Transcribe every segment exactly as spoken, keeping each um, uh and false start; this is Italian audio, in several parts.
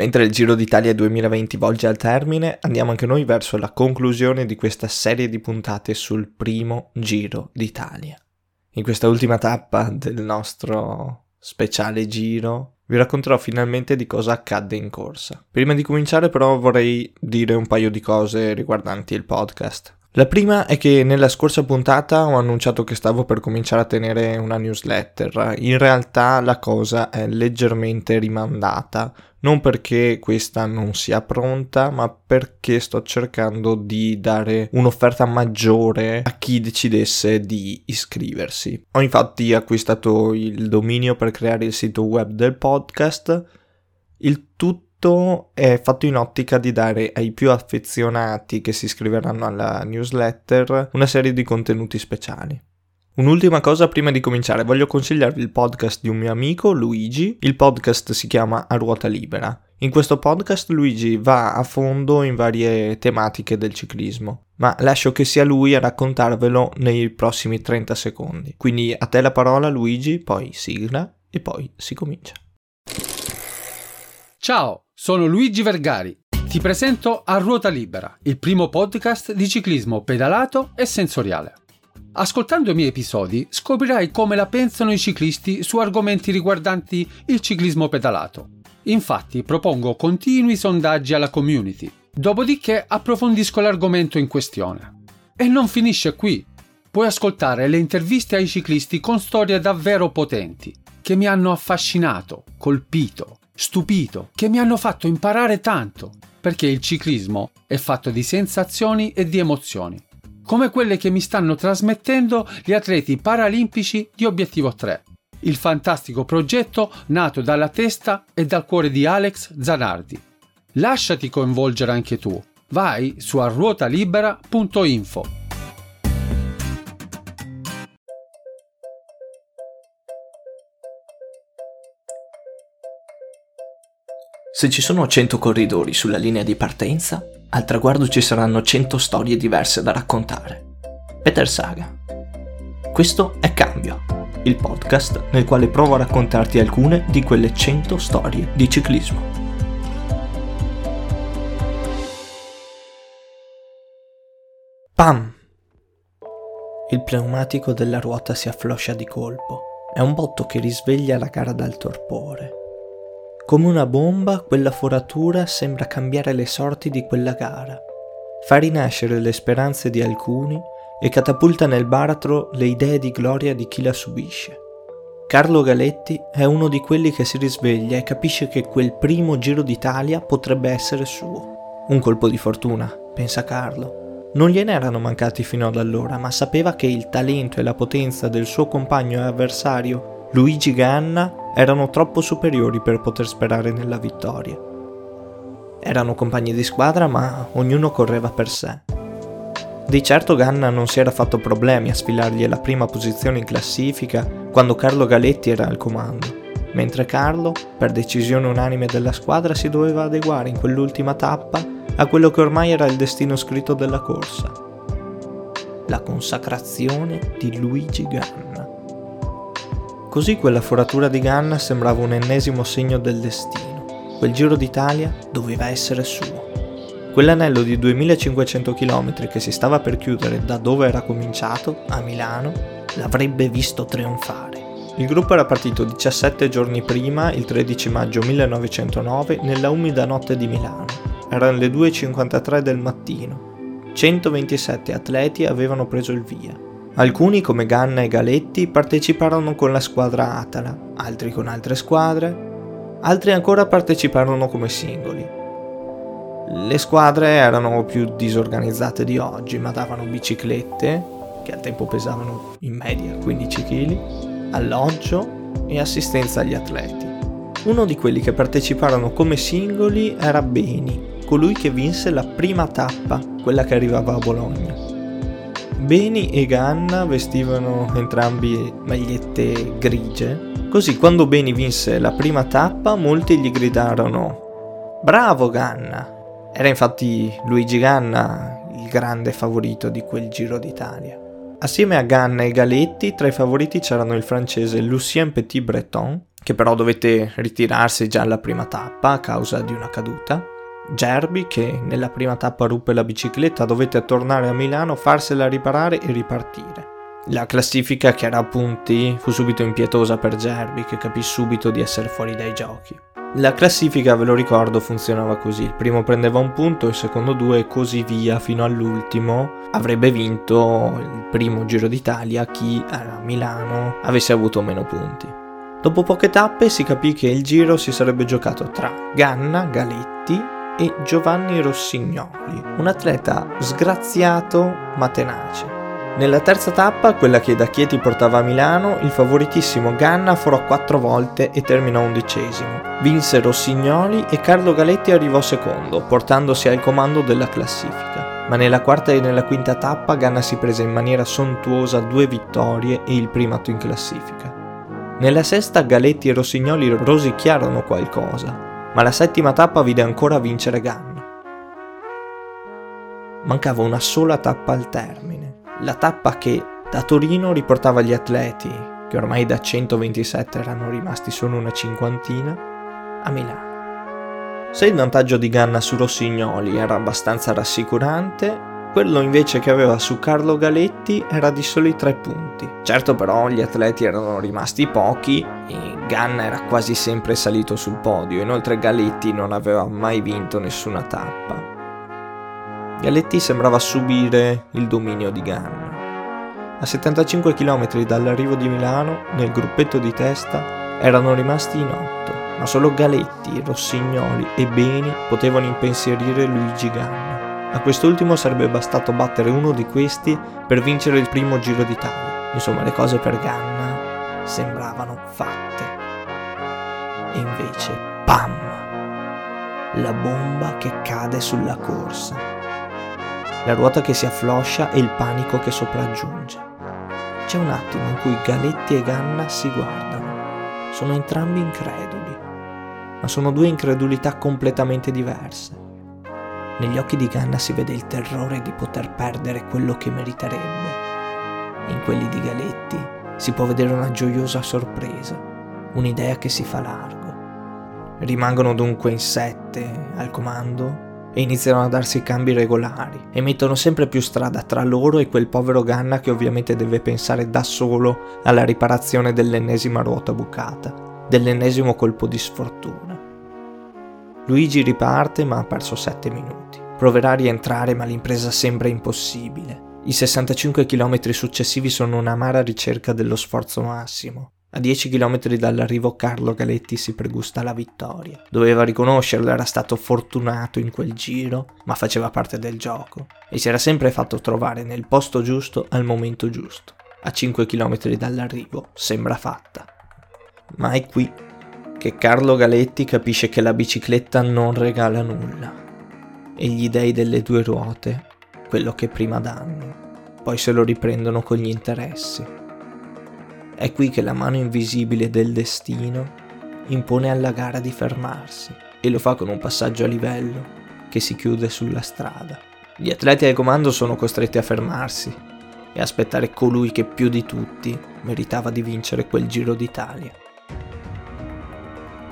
Mentre il Giro d'Italia duemilaventi volge al termine, andiamo anche noi verso la conclusione di questa serie di puntate sul primo Giro d'Italia. In questa ultima tappa del nostro speciale giro vi racconterò finalmente di cosa accadde in corsa. Prima di cominciare però vorrei dire un paio di cose riguardanti il podcast. La prima è che nella scorsa puntata ho annunciato che stavo per cominciare a tenere una newsletter. In realtà la cosa è leggermente rimandata, non perché questa non sia pronta, ma perché sto cercando di dare un'offerta maggiore a chi decidesse di iscriversi. Ho infatti acquistato il dominio per creare il sito web del podcast. Il tutto è fatto in ottica di dare ai più affezionati che si iscriveranno alla newsletter una serie di contenuti speciali. Un'ultima cosa prima di cominciare, voglio consigliarvi il podcast di un mio amico, Luigi. Il podcast si chiama A Ruota Libera. In questo podcast Luigi va a fondo in varie tematiche del ciclismo, ma lascio che sia lui a raccontarvelo nei prossimi trenta secondi. Quindi a te la parola Luigi, poi sigla e poi si comincia. Ciao! Sono Luigi Vergari. Ti presento A Ruota Libera, il primo podcast di ciclismo pedalato e sensoriale. Ascoltando i miei episodi scoprirai come la pensano i ciclisti su argomenti riguardanti il ciclismo pedalato. Infatti propongo continui sondaggi alla community, dopodiché approfondisco l'argomento in questione. E non finisce qui. Puoi ascoltare le interviste ai ciclisti con storie davvero potenti, che mi hanno affascinato, colpito, stupito, che mi hanno fatto imparare tanto, perché il ciclismo è fatto di sensazioni e di emozioni, come quelle che mi stanno trasmettendo gli atleti paralimpici di Obiettivo tre, il fantastico progetto nato dalla testa e dal cuore di Alex Zanardi. Lasciati coinvolgere anche tu, vai su arruotalibera punto info. Se ci sono cento corridori sulla linea di partenza, al traguardo ci saranno cento storie diverse da raccontare. Peter Sagan. Questo è Cambio, il podcast nel quale provo a raccontarti alcune di quelle cento storie di ciclismo. Pam! Il pneumatico della ruota si affloscia di colpo. È un botto che risveglia la gara dal torpore. Come una bomba, quella foratura sembra cambiare le sorti di quella gara, fa rinascere le speranze di alcuni e catapulta nel baratro le idee di gloria di chi la subisce. Carlo Galetti è uno di quelli che si risveglia e capisce che quel primo Giro d'Italia potrebbe essere suo. Un colpo di fortuna, pensa Carlo. Non gliene erano mancati fino ad allora, ma sapeva che il talento e la potenza del suo compagno e avversario Luigi Ganna erano troppo superiori per poter sperare nella vittoria. Erano compagni di squadra, ma ognuno correva per sé. Di certo Ganna non si era fatto problemi a sfilargli la prima posizione in classifica quando Carlo Galetti era al comando, mentre Carlo, per decisione unanime della squadra, si doveva adeguare in quell'ultima tappa a quello che ormai era il destino scritto della corsa. La consacrazione di Luigi Ganna. Così quella foratura di Ganna sembrava un ennesimo segno del destino. Quel Giro d'Italia doveva essere suo. Quell'anello di duemilacinquecento chilometri che si stava per chiudere da dove era cominciato, a Milano, l'avrebbe visto trionfare. Il gruppo era partito diciassette giorni prima, il tredici maggio millenovecentonove, nella umida notte di Milano. Erano le due e cinquantatré del mattino. centoventisette atleti avevano preso il via. Alcuni, come Ganna e Galetti, parteciparono con la squadra Atala, altri con altre squadre, altri ancora parteciparono come singoli. Le squadre erano più disorganizzate di oggi, ma davano biciclette, che al tempo pesavano in media quindici chili, alloggio e assistenza agli atleti. Uno di quelli che parteciparono come singoli era Beni, colui che vinse la prima tappa, quella che arrivava a Bologna. Beni e Ganna vestivano entrambi magliette grigie, così quando Beni vinse la prima tappa molti gli gridarono «Bravo Ganna!». Era infatti Luigi Ganna il grande favorito di quel Giro d'Italia. Assieme a Ganna e Galetti tra i favoriti c'erano il francese Lucien Petit Breton che però dovette ritirarsi già alla prima tappa a causa di una caduta, Gerbi, che nella prima tappa ruppe la bicicletta, dovette tornare a Milano, farsela riparare e ripartire. La classifica, che era a punti, fu subito impietosa per Gerbi, che capì subito di essere fuori dai giochi. La classifica, ve lo ricordo, funzionava così: il primo prendeva un punto, il secondo due e così via fino all'ultimo. Avrebbe vinto il primo Giro d'Italia chi a Milano avesse avuto meno punti. Dopo poche tappe si capì che il Giro si sarebbe giocato tra Ganna, Galetti e Giovanni Rossignoli, un atleta sgraziato ma tenace. Nella terza tappa, quella che da Chieti portava a Milano, il favoritissimo Ganna forò quattro volte e terminò undicesimo. Vinse Rossignoli e Carlo Galetti arrivò secondo, portandosi al comando della classifica. Ma nella quarta e nella quinta tappa Ganna si prese in maniera sontuosa due vittorie e il primato in classifica. Nella sesta Galetti e Rossignoli rosicchiarono qualcosa, ma la settima tappa vide ancora vincere Ganna. Mancava una sola tappa al termine, la tappa che da Torino riportava gli atleti, che ormai da centoventisette erano rimasti solo una cinquantina, a Milano. Se il vantaggio di Ganna su Rossignoli era abbastanza rassicurante, quello invece che aveva su Carlo Galetti era di soli tre punti. Certo, però gli atleti erano rimasti pochi e Ganna era quasi sempre salito sul podio, inoltre Galetti non aveva mai vinto nessuna tappa. Galetti sembrava subire il dominio di Ganna. A settantacinque chilometri dall'arrivo di Milano, nel gruppetto di testa, erano rimasti in otto, ma solo Galetti, Rossignoli e Beni potevano impensierire Luigi Ganna. A quest'ultimo sarebbe bastato battere uno di questi per vincere il primo Giro d'Italia. Insomma, le cose per Ganna sembravano fatte. E invece, pam! La bomba che cade sulla corsa. La ruota che si affloscia e il panico che sopraggiunge. C'è un attimo in cui Galetti e Ganna si guardano. Sono entrambi increduli, ma sono due incredulità completamente diverse. Negli occhi di Ganna si vede il terrore di poter perdere quello che meriterebbe. In quelli di Galetti si può vedere una gioiosa sorpresa, un'idea che si fa largo. Rimangono dunque in sette al comando e iniziano a darsi cambi regolari e mettono sempre più strada tra loro e quel povero Ganna, che ovviamente deve pensare da solo alla riparazione dell'ennesima ruota bucata, dell'ennesimo colpo di sfortuna. Luigi riparte, ma ha perso sette minuti. Proverà a rientrare, ma l'impresa sembra impossibile. I sessantacinque chilometri successivi sono un'amara ricerca dello sforzo massimo. A dieci chilometri dall'arrivo Carlo Galetti si pregusta la vittoria. Doveva riconoscerlo, era stato fortunato in quel giro, ma faceva parte del gioco e si era sempre fatto trovare nel posto giusto al momento giusto. A cinque chilometri dall'arrivo sembra fatta. Ma è qui che Carlo Galetti capisce che la bicicletta non regala nulla e gli dèi delle due ruote quello che prima danno, poi se lo riprendono con gli interessi. È qui che la mano invisibile del destino impone alla gara di fermarsi, e lo fa con un passaggio a livello che si chiude sulla strada. Gli atleti al comando sono costretti a fermarsi e aspettare colui che più di tutti meritava di vincere quel Giro d'Italia.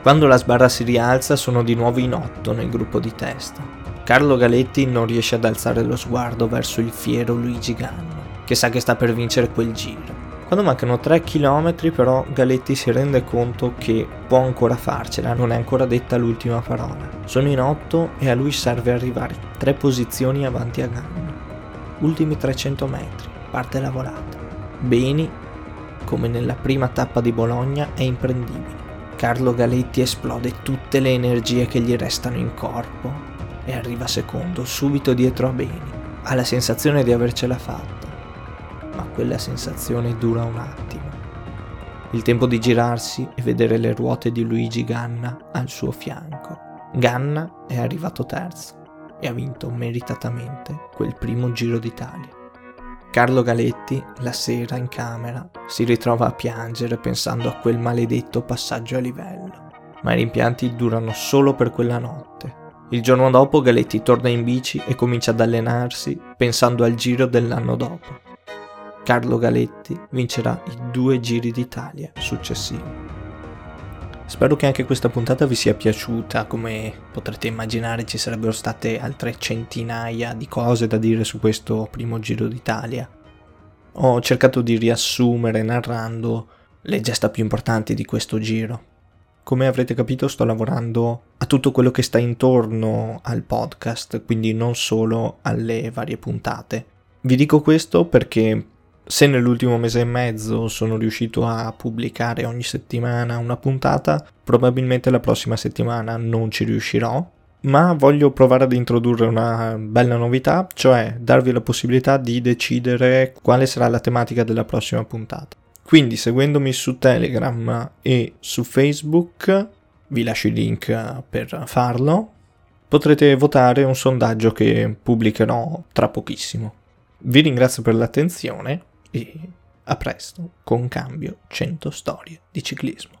Quando la sbarra si rialza sono di nuovo in otto nel gruppo di testa. Carlo Galetti non riesce ad alzare lo sguardo verso il fiero Luigi Ganna, che sa che sta per vincere quel giro. Quando mancano tre chilometri però Galetti si rende conto che può ancora farcela, non è ancora detta l'ultima parola. Sono in otto e a lui serve arrivare tre posizioni avanti a Ganna. Ultimi trecento metri, parte la volata. Beni, come nella prima tappa di Bologna, è imprendibile. Carlo Galetti esplode tutte le energie che gli restano in corpo e arriva secondo, subito dietro a Beni. Ha la sensazione di avercela fatta, ma quella sensazione dura un attimo. Il tempo di girarsi e vedere le ruote di Luigi Ganna al suo fianco. Ganna è arrivato terzo e ha vinto meritatamente quel primo Giro d'Italia. Carlo Galetti, la sera in camera, si ritrova a piangere pensando a quel maledetto passaggio a livello. Ma i rimpianti durano solo per quella notte. Il giorno dopo Galetti torna in bici e comincia ad allenarsi pensando al Giro dell'anno dopo. Carlo Galetti vincerà i due Giri d'Italia successivi. Spero che anche questa puntata vi sia piaciuta, come potrete immaginare ci sarebbero state altre centinaia di cose da dire su questo primo Giro d'Italia. Ho cercato di riassumere narrando le gesta più importanti di questo giro. Come avrete capito sto lavorando a tutto quello che sta intorno al podcast, quindi non solo alle varie puntate. Vi dico questo perché se nell'ultimo mese e mezzo sono riuscito a pubblicare ogni settimana una puntata, probabilmente la prossima settimana non ci riuscirò, ma voglio provare ad introdurre una bella novità, cioè darvi la possibilità di decidere quale sarà la tematica della prossima puntata. Quindi seguendomi su Telegram e su Facebook, vi lascio i link per farlo, potrete votare un sondaggio che pubblicherò tra pochissimo. Vi ringrazio per l'attenzione e a presto con Cambio cento storie di ciclismo.